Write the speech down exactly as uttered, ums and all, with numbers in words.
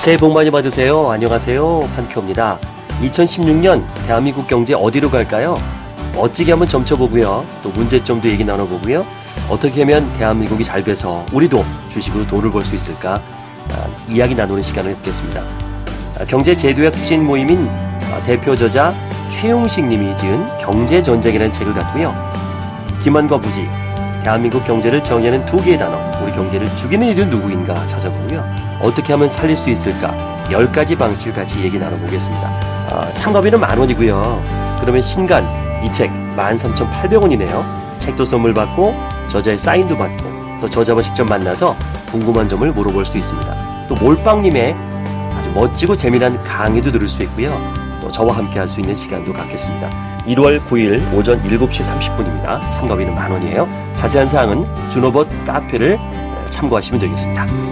새해 복 많이 받으세요. 안녕하세요. 한표입니다. 이천십육 년 대한민국 경제 어디로 갈까요? 멋지게 한번 점쳐보고요. 또 문제점도 얘기 나눠보고요. 어떻게 하면 대한민국이 잘 돼서 우리도 주식으로 돈을 벌 수 있을까? 아, 이야기 나누는 시간을 갖겠습니다. 아, 경제 제도약 추진 모임인 아, 대표 저자 최용식 님이 지은 경제전쟁이라는 책을 갖고요. 기만과 부지, 대한민국 경제를 정의하는 두 개의 단어, 우리 경제를 죽이는 일은 누구인가 찾아보고요. 어떻게 하면 살릴 수 있을까? 열 가지 방식을 같이 얘기 나눠보겠습니다. 아, 참가비는 만 원이고요. 그러면 신간 이 책 만 삼천팔백 원이네요. 책도 선물 받고 저자의 사인도 받고 또 저자와 직접 만나서 궁금한 점을 물어볼 수 있습니다. 또 몰빵님의 아주 멋지고 재미난 강의도 들을 수 있고요. 또 저와 함께 할 수 있는 시간도 갖겠습니다. 일월 구일 오전 일곱 시 삼십 분입니다. 참가비는 만 원이에요. 자세한 사항은 준호봇 카페를 참고하시면 되겠습니다.